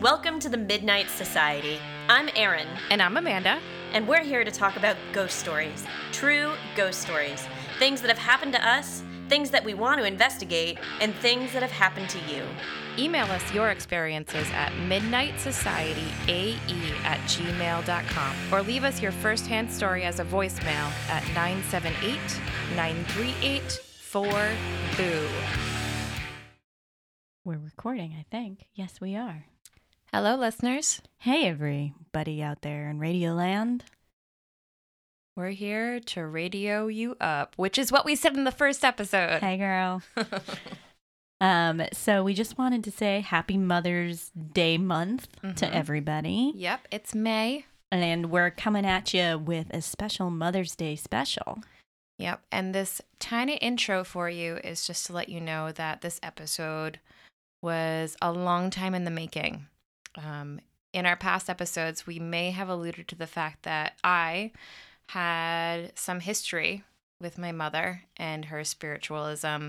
Welcome to the Midnight Society. I'm Erin. And I'm Amanda. And we're here to talk about ghost stories. True ghost stories. Things that have happened to us, things that we want to investigate, and things that have happened to you. Email us your experiences at midnightsocietyAE@gmail.com or leave us your first-hand story as a voicemail at 978-938-4BOO. We're recording, I think. Yes, we are. Hello, listeners. Hey, everybody out there in Radio Land. We're here to radio you up, which is what we said in the first episode. Hey, girl. So we just wanted to say happy Mother's Day month to everybody. Yep, it's May. And we're coming at you with a special Mother's Day special. Yep, and this tiny intro for you is just to let you know that this episode was a long time in the making. In our past episodes, we may have alluded to the fact that I had some history with my mother and her spiritualism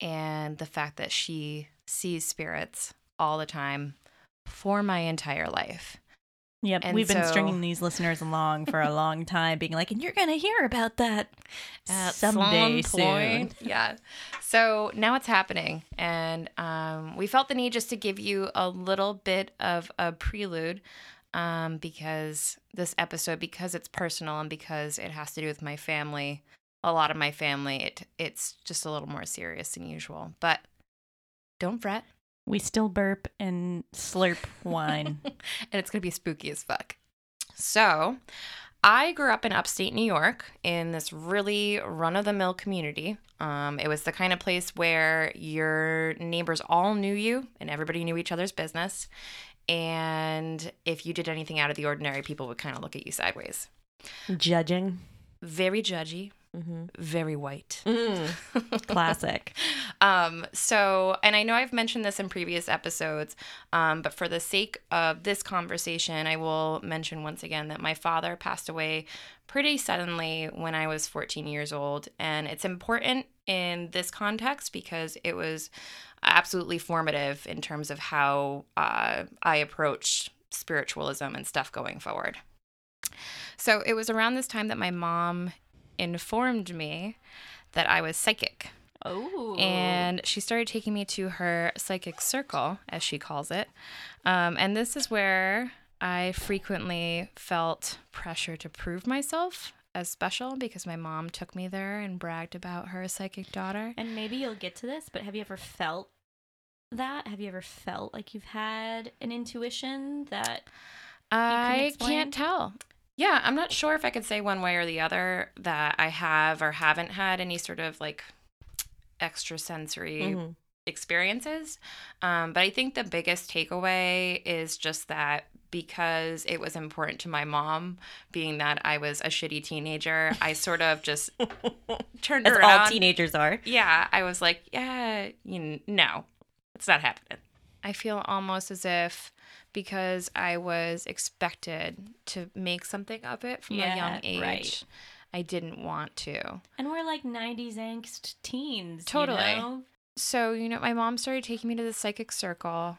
and the fact that she sees spirits all the time for my entire life. Yep, and we've been stringing these listeners along for a long time, being like, and you're going to hear about that someday soon. Yeah, so now it's happening, and we felt the need just to give you a little bit of a prelude because this episode, because it's personal and because it has to do with my family, a lot of my family, it's just a little more serious than usual. But don't fret. We still burp and slurp wine. And it's going to be spooky as fuck. So I grew up in upstate New York in this really run-of-the-mill community. It was the kind of place where your neighbors all knew you and everybody knew each other's business. And if you did anything out of the ordinary, people would kind of look at you sideways. Judging. Very judgy. Mm-hmm. Very white. Classic. And I know I've mentioned this in previous episodes, but for the sake of this conversation, I will mention once again that my father passed away pretty suddenly when I was 14 years old. And it's important in this context because it was absolutely formative in terms of how I approached spiritualism and stuff going forward. So it was around this time that my mom informed me that I was psychic. Oh. And she started taking me to her psychic circle, as she calls it. And this is where I frequently felt pressure to prove myself as special because my mom took me there and bragged about her psychic daughter. And maybe you'll get to this, but have you ever felt that? Have you ever felt like you've had an intuition that I can't tell? Yeah, I'm not sure if I could say one way or the other that I have or haven't had any sort of like extrasensory experiences. But I think the biggest takeaway is just that because it was important to my mom, being that I was a shitty teenager, I sort of just turned around. That's all teenagers are. Yeah, I was like, yeah, no, it's not happening. I feel almost as if because I was expected to make something of it from a young age, right. I didn't want to. And we're like 90s angst teens. Totally. You know? So, my mom started taking me to the psychic circle.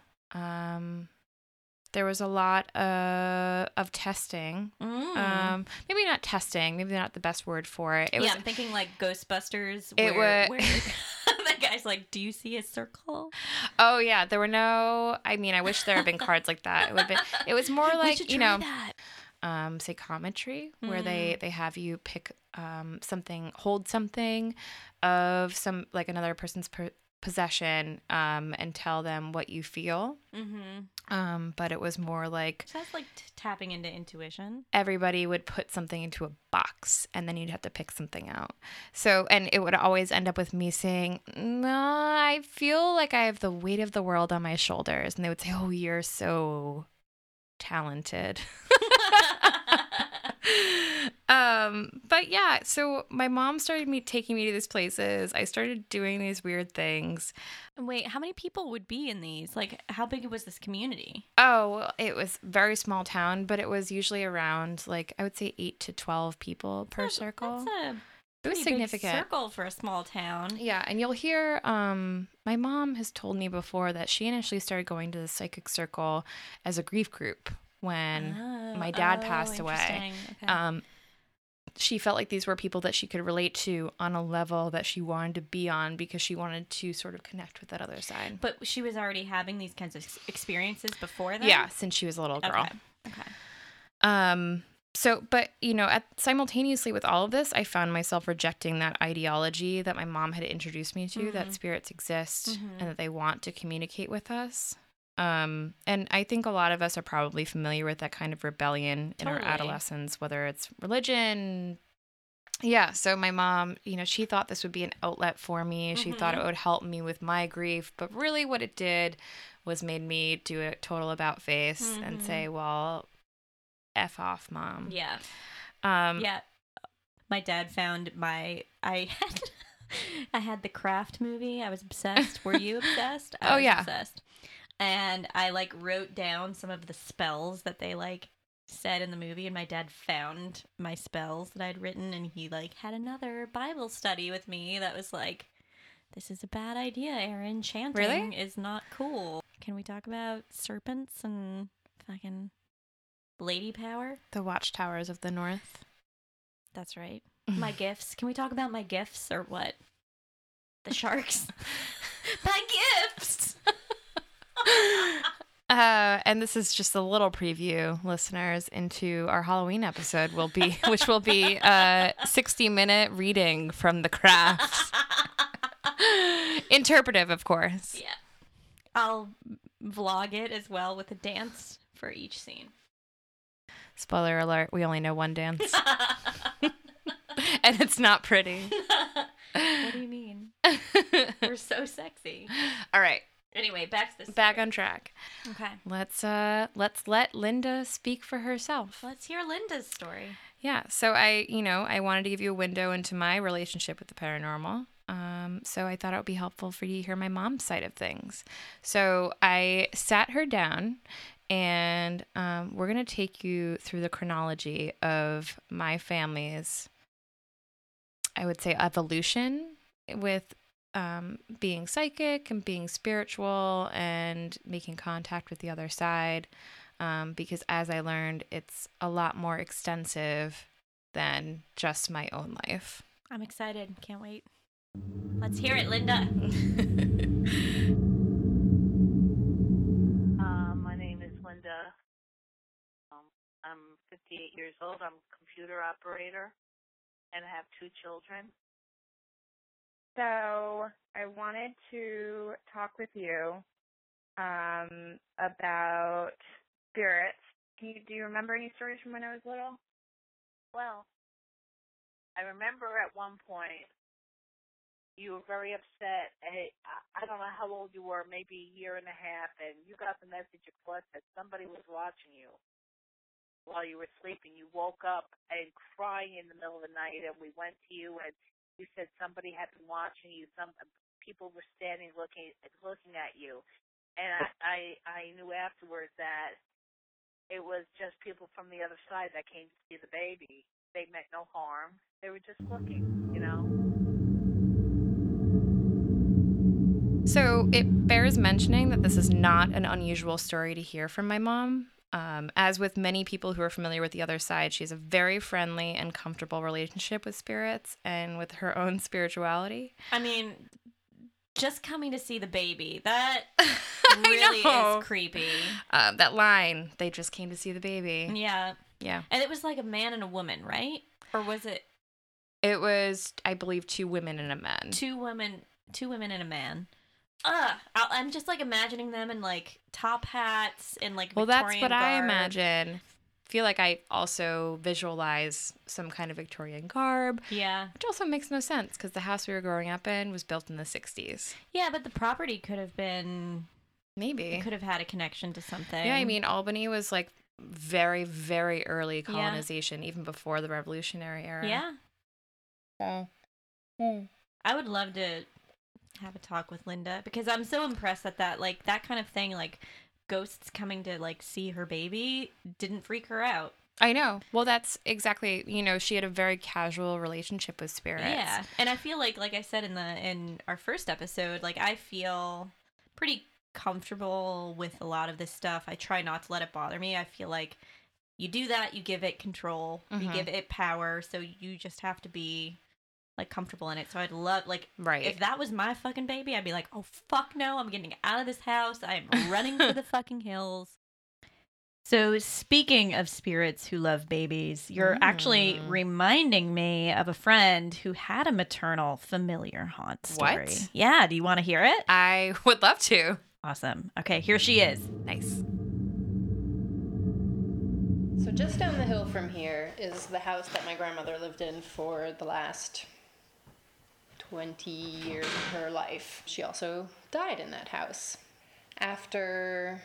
There was a lot of testing. Maybe not testing. Maybe not the best word for it. It was, I'm thinking like Ghostbusters. The guy's like, do you see a circle? Oh, yeah. There were no... I mean, I wish there had been cards like that. It was more like, that. Psychometry, where they have you pick something, hold something of some, like another person's possession and tell them what you feel. But it was more like... Sounds like tapping into intuition. Everybody would put something into a box and then you'd have to pick something out. So, and it would always end up with me saying, no, I feel like I have the weight of the world on my shoulders. And they would say, oh, you're so talented. But yeah, so my mom started taking me to these places. I started doing these weird things. Wait, how many people would be in these? Like, how big was this community? Oh, well, it was very small town, but it was usually around, like, I would say 8 to 12 people per circle. That's a It was significant. Big circle for a small town. Yeah, and you'll hear, my mom has told me before that she initially started going to the psychic circle as a grief group when my dad passed away. Okay. She felt like these were people that she could relate to on a level that she wanted to be on because she wanted to sort of connect with that other side. But she was already having these kinds of experiences before then? Yeah, since she was a little girl. Okay. So, but, you know, simultaneously with all of this, I found myself rejecting that ideology that my mom had introduced me to, mm-hmm. that spirits exist mm-hmm. and that they want to communicate with us. And I think a lot of us are probably familiar with that kind of rebellion in our adolescence, whether it's religion. Yeah. So my mom, you know, she thought this would be an outlet for me. Mm-hmm. She thought it would help me with my grief. But really what it did was made me do a total about face mm-hmm. and say, well... F off, mom. Yeah. Yeah. My dad found my... I had the Craft movie. I was obsessed. Were you obsessed? I was obsessed. And I, like, wrote down some of the spells that they, like, said in the movie. And my dad found my spells that I'd written. And he, like, had another Bible study with me that was like, this is a bad idea, Aaron. Chanting is not cool. Can we talk about serpents and fucking... Lady power? The watchtowers of the north. That's right. My gifts. Can we talk about my gifts or what? The sharks. My gifts! And this is just a little preview, listeners, into our Halloween episode, which will be a 60-minute reading from The Craft. Interpretive, of course. Yeah. I'll vlog it as well with a dance for each scene. Spoiler alert, we only know one dance. And it's not pretty. What do you mean? We're so sexy. All right. Anyway, back on track. Okay. Let's let Linda speak for herself. Let's hear Linda's story. Yeah. So I wanted to give you a window into my relationship with the paranormal. So I thought it would be helpful for you to hear my mom's side of things. So I sat her down. And we're going to take you through the chronology of my family's, I would say, evolution with being psychic and being spiritual and making contact with the other side. Because as I learned, it's a lot more extensive than just my own life. I'm excited. Can't wait. Let's hear it, Linda. I'm 58 years old. I'm a computer operator, and I have 2 children. So I wanted to talk with you about spirits. Do you remember any stories from when I was little? Well, I remember at one point you were very upset. I don't know how old you were, maybe a year and a half, and you got the message, of course, that somebody was watching you. While you were sleeping, you woke up and crying in the middle of the night, and we went to you, and you said somebody had been watching you. Some people were standing looking at you, and I knew afterwards that it was just people from the other side that came to see the baby. They meant no harm. They were just looking, you know. So it bears mentioning that this is not an unusual story to hear from my mom. As with many people who are familiar with the other side, she has a very friendly and comfortable relationship with spirits and with her own spirituality. I mean, just coming to see the baby, that really is creepy. That line, they just came to see the baby. Yeah. Yeah. And it was like a man and a woman, right? Or was it? It was, I believe, 2 women and a man. 2 women and a man. I'm just like imagining them in like top hats and like Victorian garb. Well, that's what I imagine. Feel like I also visualize some kind of Victorian garb. Yeah, which also makes no sense because the house we were growing up in was built in the 60s. Yeah, but the property could have been could have had a connection to something. Yeah, I mean Albany was like very, very early colonization, even before the Revolutionary era. Yeah. So, I would love to have a talk with Linda because I'm so impressed that like that kind of thing, like ghosts coming to like see her baby, didn't freak her out. I know. Well, that's exactly, you know, she had a very casual relationship with spirits. Yeah. And I feel like I said in our first episode, like, I feel pretty comfortable with a lot of this stuff. I try not to let it bother me. I feel like you do that, you give it control, mm-hmm. you give it power, so you just have to be like comfortable in it. So I'd love, like, right. if that was my fucking baby, I'd be like, oh fuck no, I'm getting out of this house. I'm running for the fucking hills. So speaking of spirits who love babies, you're actually reminding me of a friend who had a maternal familiar haunt story. What? Yeah, do you want to hear it? I would love to. Awesome. Okay, here she is. Nice. So just down the hill from here is the house that my grandmother lived in for the last 20 years of her life. She also died in that house. After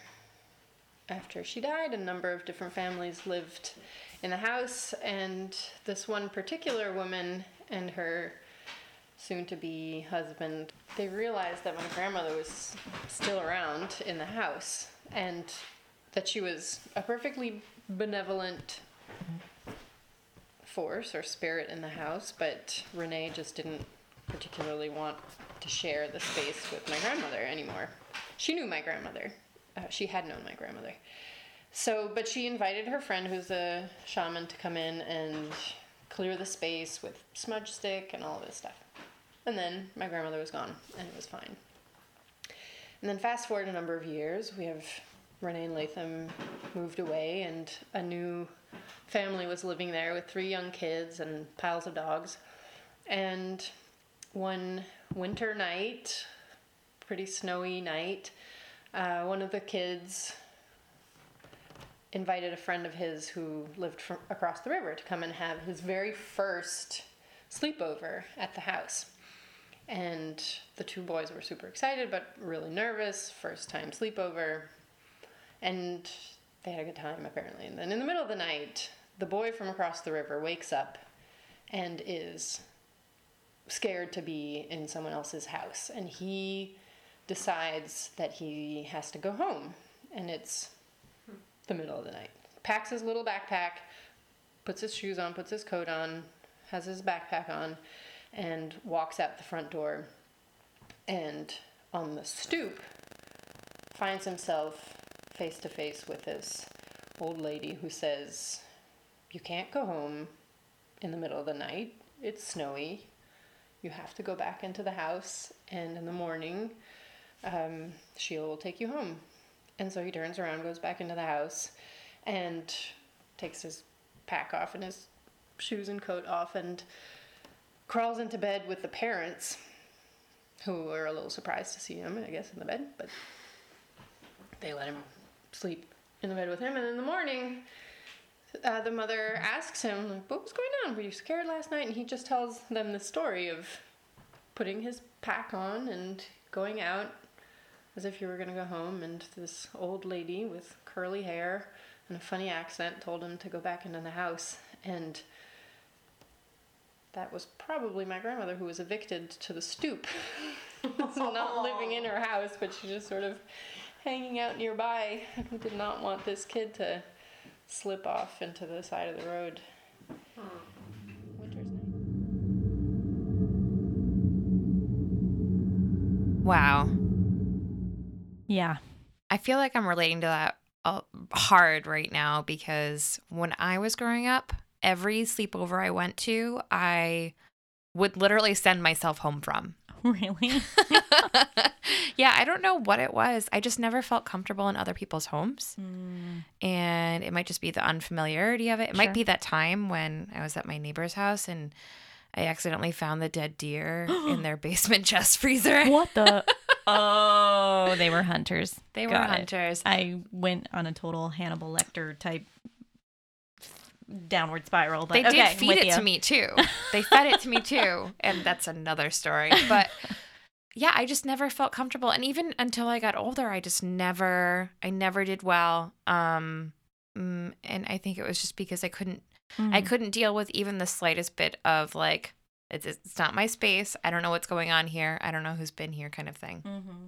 she died, a number of different families lived in the house, and this one particular woman and her soon-to-be husband, they realized that my grandmother was still around in the house, and that she was a perfectly benevolent force or spirit in the house, but Renee just didn't particularly want to share the space with my grandmother anymore. She knew my grandmother. She had known my grandmother. So, but she invited her friend, who's a shaman, to come in and clear the space with smudge stick and all this stuff. And then my grandmother was gone, and it was fine. And then fast forward a number of years, we have Renee and Latham moved away, and a new family was living there with 3 young kids and piles of dogs. And one winter night, pretty snowy night, one of the kids invited a friend of his who lived across the river to come and have his very first sleepover at the house. And the 2 boys were super excited, but really nervous, first time sleepover. And they had a good time, apparently. And then in the middle of the night, the boy from across the river wakes up and is scared to be in someone else's house. And he decides that he has to go home, and it's the middle of the night. Packs his little backpack, puts his shoes on, puts his coat on, has his backpack on, and walks out the front door, and on the stoop finds himself face to face with this old lady who says, you can't go home in the middle of the night, it's snowy, you have to go back into the house, and in the morning Sheila will take you home. And so he turns around, goes back into the house, and takes his pack off and his shoes and coat off, and crawls into bed with the parents, who are a little surprised to see him, I guess, in the bed, but they let him sleep in the bed with him. And in the morning, the mother asks him, like, what was going on? Were you scared last night? And he just tells them the story of putting his pack on and going out as if you were going to go home, and this old lady with curly hair and a funny accent told him to go back into the house. And that was probably my grandmother, who was evicted to the stoop. So not living in her house, but she just sort of hanging out nearby. I did not want this kid to slip off into the side of the road. Wow. Yeah. I feel like I'm relating to that hard right now, because when I was growing up, every sleepover I went to, I would literally send myself home from. Really? Yeah, I don't know what it was. I just never felt comfortable in other people's homes. Mm. And it might just be the unfamiliarity of it. It might be that time when I was at my neighbor's house and I accidentally found the dead deer in their basement chest freezer. What the? Oh, they were hunters. They were hunters. I went on a total Hannibal Lecter type downward spiral. But they did feed it to me too. They fed it to me too. And that's another story. But yeah, I just never felt comfortable. And even until I got older, I just never, I never did well. And I think it was just because I couldn't. I couldn't deal with even the slightest bit of, like, it's not my space. I don't know what's going on here. I don't know who's been here, kind of thing. Mm-hmm.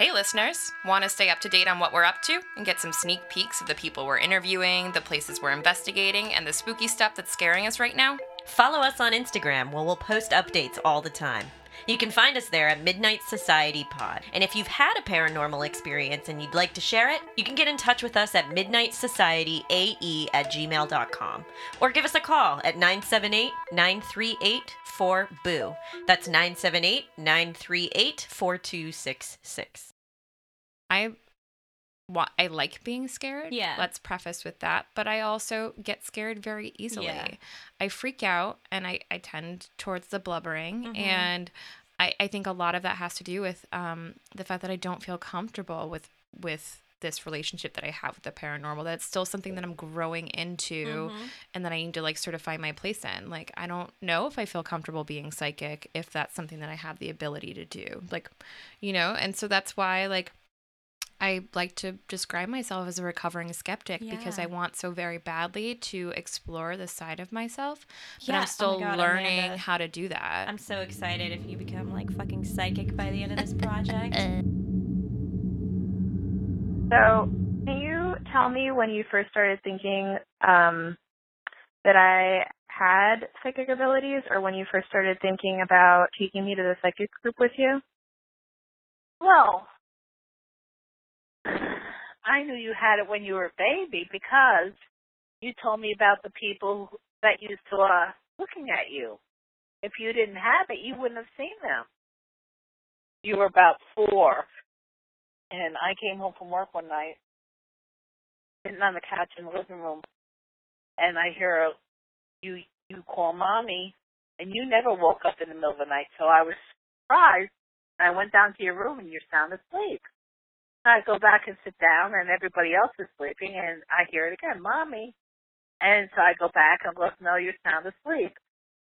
Hey listeners, want to stay up to date on what we're up to and get some sneak peeks of the people we're interviewing, the places we're investigating, and the spooky stuff that's scaring us right now? Follow us on Instagram where we'll post updates all the time. You can find us there at Midnight Society Pod. And if you've had a paranormal experience and you'd like to share it, you can get in touch with us at midnightsocietyAE@gmail.com or give us a call at 978-938-4BOO. That's 978-938-4266. I like being scared. Yeah. Let's preface with that. But I also get scared very easily. Yeah. I freak out and I tend towards the blubbering. Mm-hmm. And I think a lot of that has to do with the fact that I don't feel comfortable with this relationship that I have with the paranormal. That's still something that I'm growing into mm-hmm. and that I need to like sort of find my place in. Like, I don't know if I feel comfortable being psychic, if that's something that I have the ability to do. Like, you know, and so that's why like, I like to describe myself as a recovering skeptic yeah. because I want so very badly to explore the side of myself, but yeah. I'm still learning Amanda, how to do that. I'm so excited if you become like fucking psychic by the end of this project. So can you tell me when you first started thinking that I had psychic abilities, or when you first started thinking about taking me to the psychic group with you? Well, I knew you had it when you were a baby because you told me about the people that you saw looking at you. If you didn't have it, you wouldn't have seen them. You were about 4, and I came home from work one night, sitting on the couch in the living room, and I hear you call Mommy, and you never woke up in the middle of the night, so I was surprised. I went down to your room, and you're sound asleep. I go back and sit down, and everybody else is sleeping, and I hear it again, Mommy. And so I go back and look, no, you're sound asleep.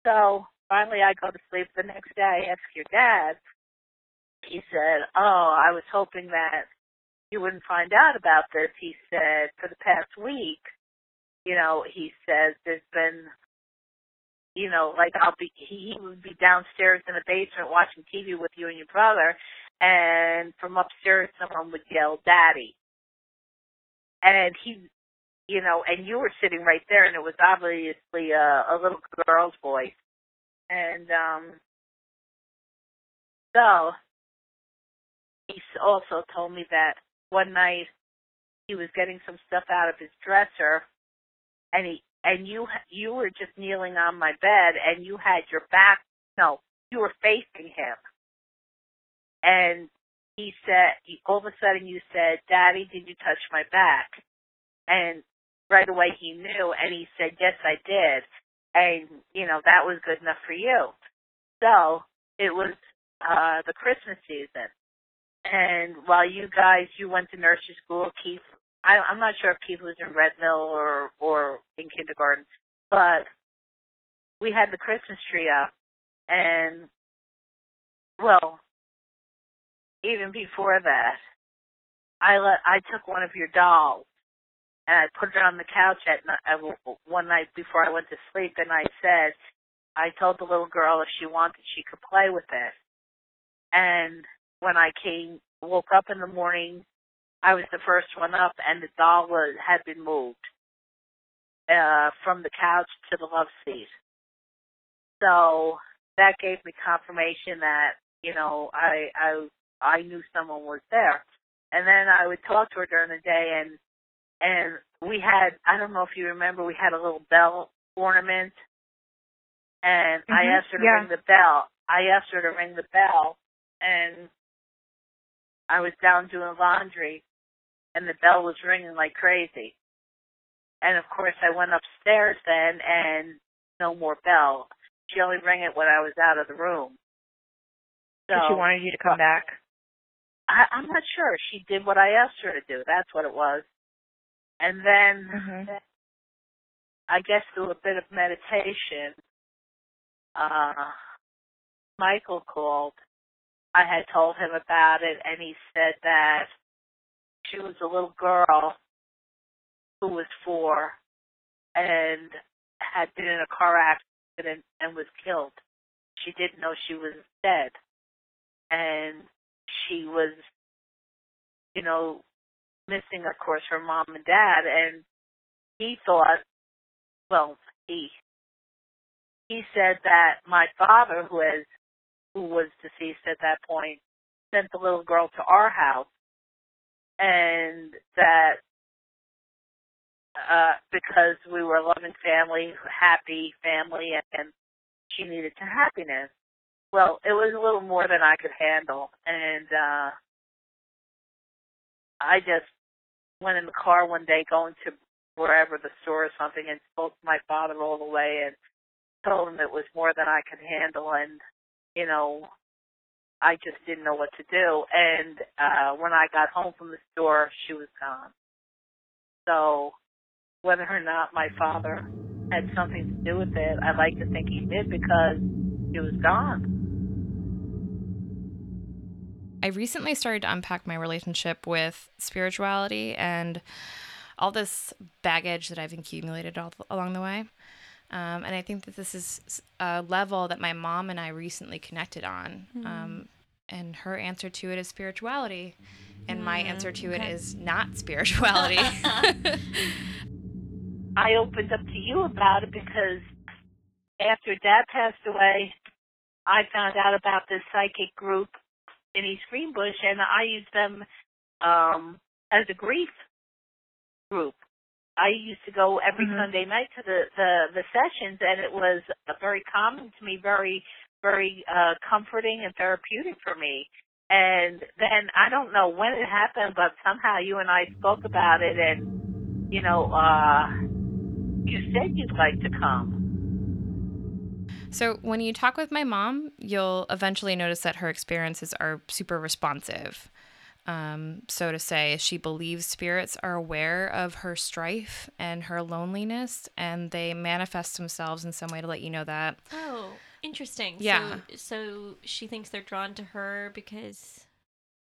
So finally I go to sleep. The next day I ask your dad. He said, oh, I was hoping that you wouldn't find out about this. He said, for the past week, you know, he says there's been, you know, like he would be downstairs in the basement watching TV with you and your brother, and from upstairs someone would yell, Daddy. And he, you know, and you were sitting right there, and it was obviously a little girl's voice. And so he also told me that one night he was getting some stuff out of his dresser, and you were just kneeling on my bed, and you had your back, no, you were facing him. And he said, all of a sudden you said, Daddy, did you touch my back? And right away he knew, and he said, yes, I did. And, you know, that was good enough for you. So it was the Christmas season. And while you went to nursery school, Keith, I'm not sure if Keith was in Red Mill or in kindergarten, but we had the Christmas tree up. And, well, even before that, I took one of your dolls, and I put it on the couch one night before I went to sleep, and I said, I told the little girl if she wanted, she could play with it. And when I woke up in the morning, I was the first one up, and the doll had been moved from the couch to the love seat. So that gave me confirmation that, you know, I knew someone was there. And then I would talk to her during the day, and we had, I don't know if you remember, we had a little bell ornament, and mm-hmm. I asked her to ring the bell. And I was down doing laundry, and the bell was ringing like crazy. And, of course, I went upstairs then, and no more bell. She only rang it when I was out of the room. So she wanted you to come back? I'm not sure. She did what I asked her to do. That's what it was. And then I guess through a bit of meditation, Michael called. I had told him about it, and he said that she was a little girl who was 4 and had been in a car accident and was killed. She didn't know she was dead. And she was you know, missing, of course, her mom and dad, and he thought, well, he said that my father, who was deceased at that point, sent the little girl to our house, and that because we were a loving family, happy family, and she needed to happiness. Well, it was a little more than I could handle, and I just went in the car one day going to wherever, the store or something, and spoke to my father all the way and told him it was more than I could handle, and, you know, I just didn't know what to do. And when I got home from the store, she was gone. So whether or not my father had something to do with it, I like to think he did, because she was gone. I recently started to unpack my relationship with spirituality and all this baggage that I've accumulated all along the way. And I think that this is a level that my mom and I recently connected on. And her answer to it is spirituality. And my answer to it is not spirituality. I opened up to you about it because after Dad passed away, I found out about this psychic group in East Greenbush, and I used them as a grief group. I used to go every Sunday night to the sessions, and it was very calming to me, very, very comforting and therapeutic for me. And then I don't know when it happened, but somehow you and I spoke about it, and, you know, you said you'd like to come. So when you talk with my mom, you'll eventually notice that her experiences are super responsive. So to say, she believes spirits are aware of her strife and her loneliness, and they manifest themselves in some way to let you know that. Oh, interesting. Yeah. So she thinks they're drawn to her because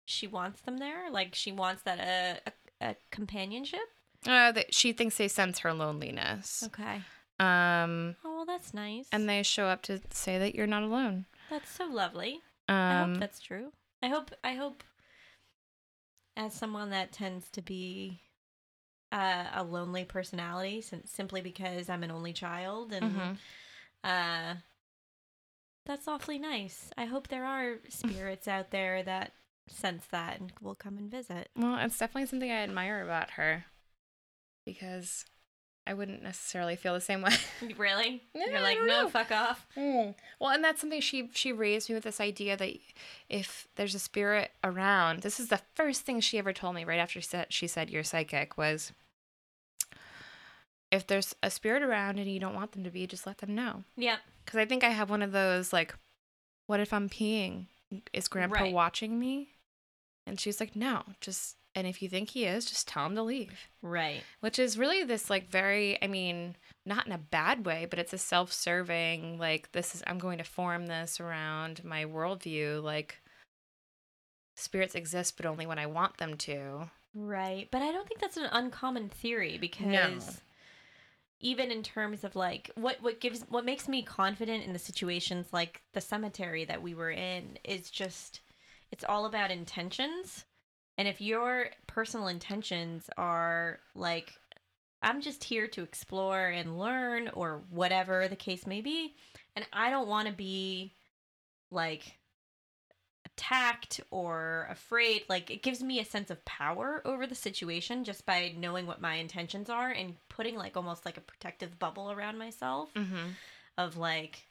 she wants them there? Like she wants that a companionship? That she thinks they sense her loneliness. Okay. Oh, well, that's nice. And they show up to say that you're not alone. That's so lovely. I hope that's true. I hope. As someone that tends to be a lonely personality, simply because I'm an only child, and that's awfully nice. I hope there are spirits out there that sense that and will come and visit. Well, it's definitely something I admire about her, because I wouldn't necessarily feel the same way. Really? Yeah, you're like, no, fuck off. Mm. Well, and that's something she raised me with, this idea that if there's a spirit around, this is the first thing she ever told me right after she said you're psychic, was if there's a spirit around and you don't want them to be, just let them know. Yeah. Because I think I have one of those, like, what if I'm peeing? Is Grandpa watching me? And she's like, no, just... And if you think he is, just tell him to leave. Right. Which is really this, like, very, I mean, not in a bad way, but it's a self-serving, like, this is, I'm going to form this around my worldview. Like, spirits exist, but only when I want them to. Right. But I don't think that's an uncommon theory, because even in terms of, like, what makes me confident in the situations like the cemetery that we were in is just, it's all about intentions. And if your personal intentions are like, I'm just here to explore and learn, or whatever the case may be, and I don't want to be, like, attacked or afraid, like, it gives me a sense of power over the situation just by knowing what my intentions are and putting, like, almost like a protective bubble around myself of, like,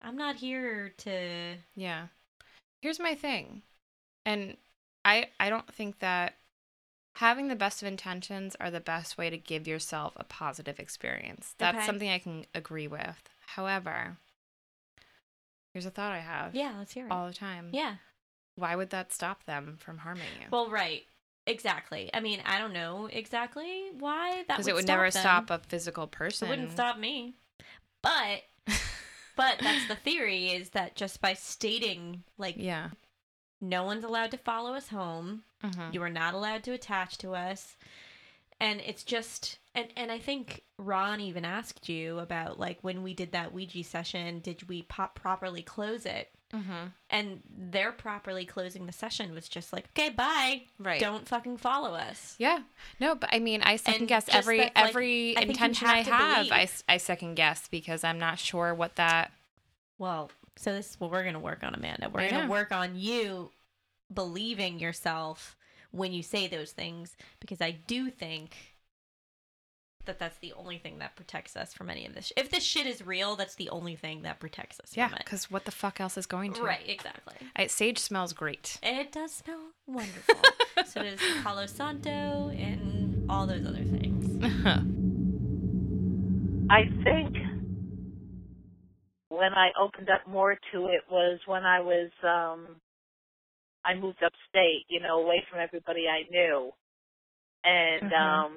I'm not here to... Yeah. Here's my thing. And... I don't think that having the best of intentions are the best way to give yourself a positive experience. That's something I can agree with. However, here's a thought I have. Yeah, let's hear it. All the time. Yeah. Why would that stop them from harming you? Well, right. Exactly. I mean, I don't know exactly why that would stop them. Because it would never stop a physical person. It wouldn't stop me. But that's the theory, is that just by stating, like... Yeah. No one's allowed to follow us home. You are not allowed to attach to us. And it's just, and I think Ron even asked you about, like, when we did that Ouija session, did we properly close it? Mm-hmm. And their properly closing the session was just like, okay, bye. Right. Don't fucking follow us. Yeah. No, but I mean, I second guess every intention I have. I second guess because I'm not sure what that. Well, so this is what we're going to work on, Amanda. We're going to work on you believing yourself when you say those things, because I do think that that's the only thing that protects us from any of this. If this shit is real, that's the only thing that protects us from it. Yeah, because what the fuck else is going to? Right, exactly. Sage smells great. It does smell wonderful. So does Palo Santo and all those other things. I think when I opened up more to it was when I was, I moved upstate, you know, away from everybody I knew. And, mm-hmm.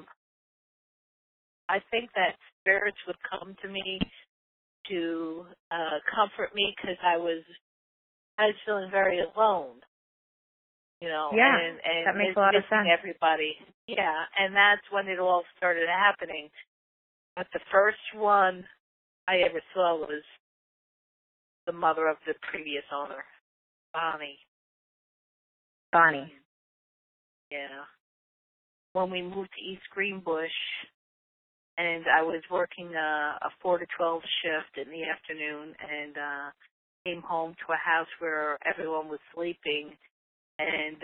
I think that spirits would come to me to comfort me because I was feeling very alone, you know. Yeah, and that makes a lot of sense. Everybody, yeah, and that's when it all started happening. But the first one I ever saw was the mother of the previous owner, Bonnie. Bonnie. Yeah. When we moved to East Greenbush. And I was working a 4 to 12 shift in the afternoon and came home to a house where everyone was sleeping. And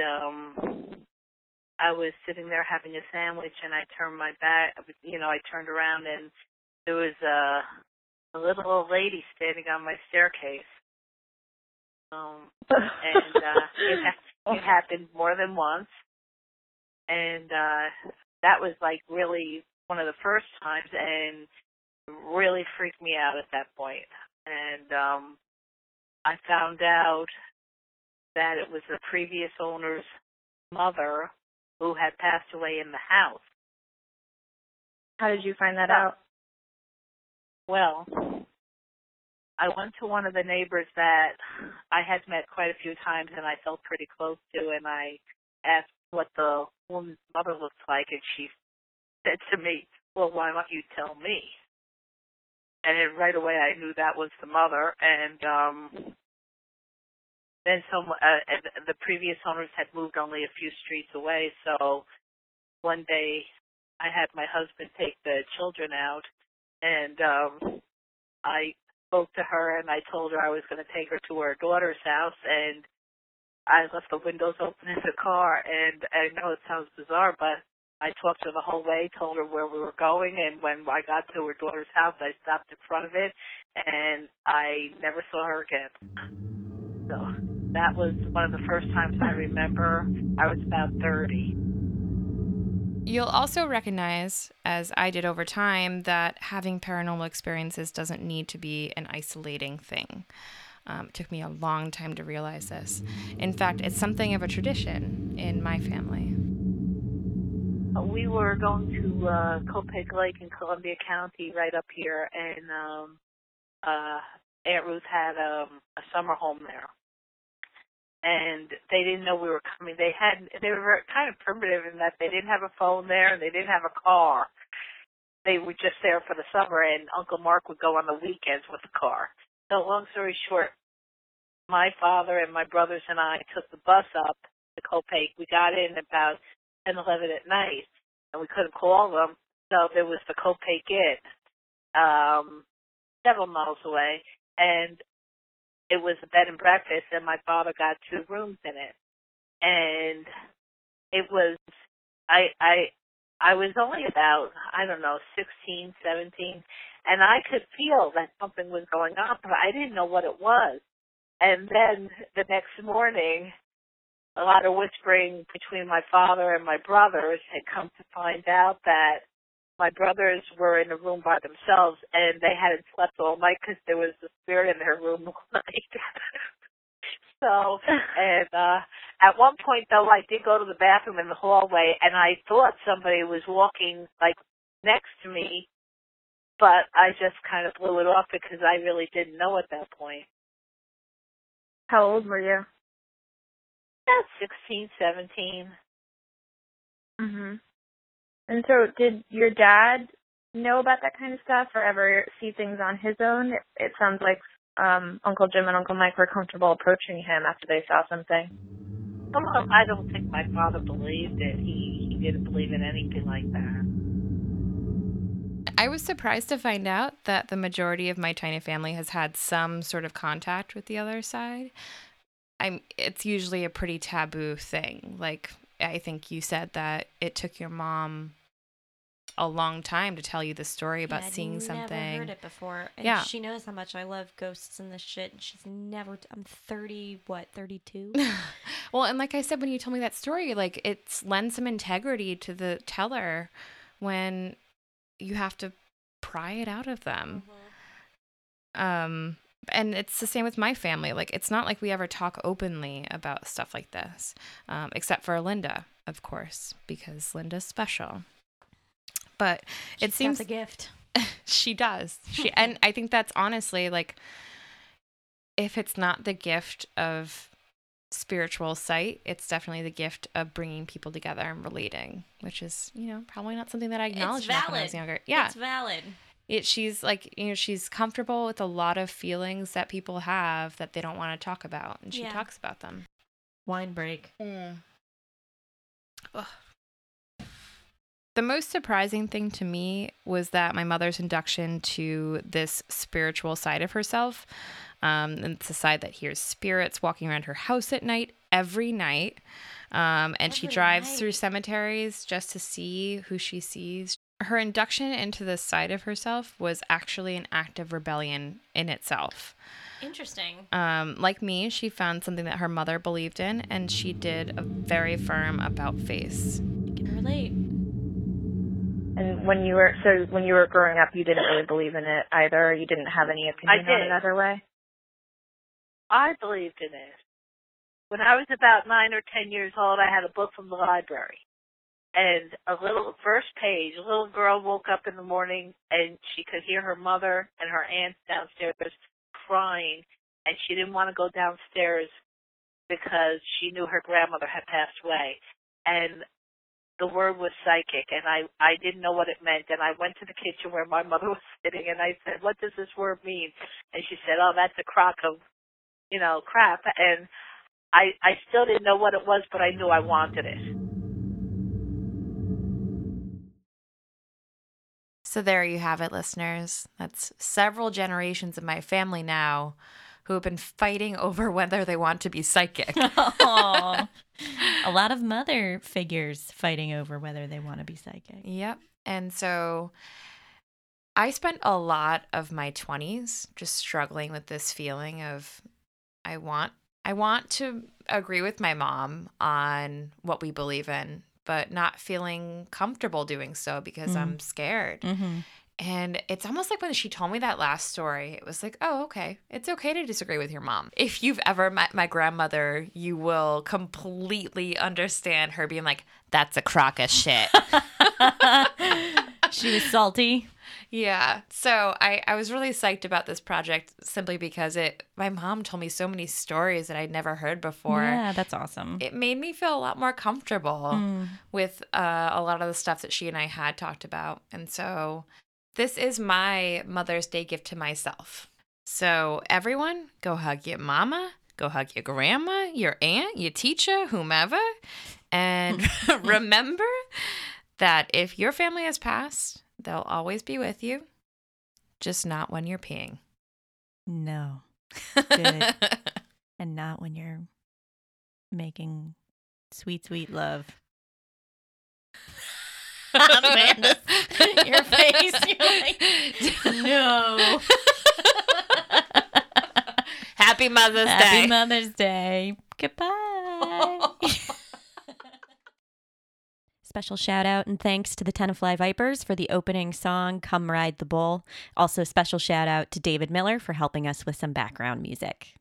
I was sitting there having a sandwich, and I turned my back, you know, I turned around, and there was a little old lady standing on my staircase. And it happened more than once. And that was, like, really one of the first times, and really freaked me out at that point. And I found out that it was the previous owner's mother who had passed away in the house. How did you find that out? Well, I went to one of the neighbors that I had met quite a few times and I felt pretty close to, and I asked what the woman's mother looked like, and she said to me, well, why don't you tell me? And then right away I knew that was the mother. And then the previous owners had moved only a few streets away, so one day I had my husband take the children out, and I spoke to her and I told her I was going to take her to her daughter's house, and I left the windows open in the car. And I know it sounds bizarre, but I talked to her the whole way, told her where we were going, and when I got to her daughter's house, I stopped in front of it, and I never saw her again. So that was one of the first times I remember. I was about 30. You'll also recognize, as I did over time, that having paranormal experiences doesn't need to be an isolating thing. It took me a long time to realize this. In fact, it's something of a tradition in my family. We were going to Copake Lake in Columbia County right up here, and Aunt Ruth had a summer home there. And they didn't know we were coming. They were kind of primitive in that they didn't have a phone there and they didn't have a car. They were just there for the summer, and Uncle Mark would go on the weekends with the car. So long story short, my father and my brothers and I took the bus up to Copake. We got in about 10, 11 at night, and we couldn't call them, so there was the Copake Inn, several miles away, and it was a bed and breakfast, and my father got 2 rooms in it, and it was, I was only about, I don't know, 16, 17, and I could feel that something was going on, but I didn't know what it was. And then the next morning, a lot of whispering between my father and my brothers, had come to find out that my brothers were in a room by themselves, and they hadn't slept all night because there was a spirit in their room all night. So, and at one point, though, I did go to the bathroom in the hallway, and I thought somebody was walking, like, next to me, but I just kind of blew it off because I really didn't know at that point. How old were you? About 16, 17. Mhm. And so, did your dad know about that kind of stuff, or ever see things on his own? It sounds like Uncle Jim and Uncle Mike were comfortable approaching him after they saw something. Well, I don't think my father believed it. He didn't believe in anything like that. I was surprised to find out that the majority of my China family has had some sort of contact with the other side. It's usually a pretty taboo thing. Like, I think you said that it took your mom a long time to tell you the story about seeing something. I've never heard it before. And she knows how much I love ghosts and this shit. And she's never, I'm 32? Well, and like I said, when you told me that story, like, it lends some integrity to the teller when you have to pry it out of them. Mm-hmm. And it's the same with my family. Like, it's not like we ever talk openly about stuff like this, except for Linda, of course, because Linda's special. But it seems a gift. She does. And I think that's honestly, like, if it's not the gift of spiritual sight, it's definitely the gift of bringing people together and relating, which is, you know, probably not something that I acknowledged when I was younger. Yeah, it's valid. She's like, you know, she's comfortable with a lot of feelings that people have that they don't want to talk about, and she talks about them. Wine break. Ugh. The most surprising thing to me was that my mother's induction to this spiritual side of herself, and it's a side that hears spirits walking around her house at night, every night, she drives through cemeteries just to see who she sees. Her induction into this side of herself was actually an act of rebellion in itself. Interesting. Like me, she found something that her mother believed in, and she did a very firm about face. You can relate. And when you were growing up, you didn't really believe in it either? You didn't have any opinion on it either way? I believed in it. When I was about 9 or 10 years old, I had a book from the library. And a little girl woke up in the morning, and she could hear her mother and her aunts downstairs crying. And she didn't want to go downstairs because she knew her grandmother had passed away. And the word was psychic, and I didn't know what it meant, and I went to the kitchen where my mother was sitting, and I said, what does this word mean? And she said, oh, that's a crock of, you know, crap. And I still didn't know what it was, but I knew I wanted it. So there you have it, listeners. That's several generations of my family now who have been fighting over whether they want to be psychic. A lot of mother figures fighting over whether they want to be psychic. Yep. And so I spent a lot of my 20s just struggling with this feeling of I want to agree with my mom on what we believe in, but not feeling comfortable doing so because I'm scared. Mm-hmm. And it's almost like when she told me that last story, it was like, oh, okay. It's okay to disagree with your mom. If you've ever met my grandmother, you will completely understand her being like, that's a crock of shit. She was salty. Yeah. So I was really psyched about this project simply because my mom told me so many stories that I'd never heard before. Yeah, that's awesome. It made me feel a lot more comfortable with a lot of the stuff that she and I had talked about. And so this is my Mother's Day gift to myself. So everyone, go hug your mama, go hug your grandma, your aunt, your teacher, whomever. And remember that if your family has passed, they'll always be with you, just not when you're peeing. No. Good. And not when you're making sweet, sweet love. Amanda, your face. You're like, no. Happy Mother's Day. Happy Mother's Day. Goodbye. Special shout out and thanks to the Tenafly Vipers for the opening song, Come Ride the Bull. Also special shout out to David Miller for helping us with some background music.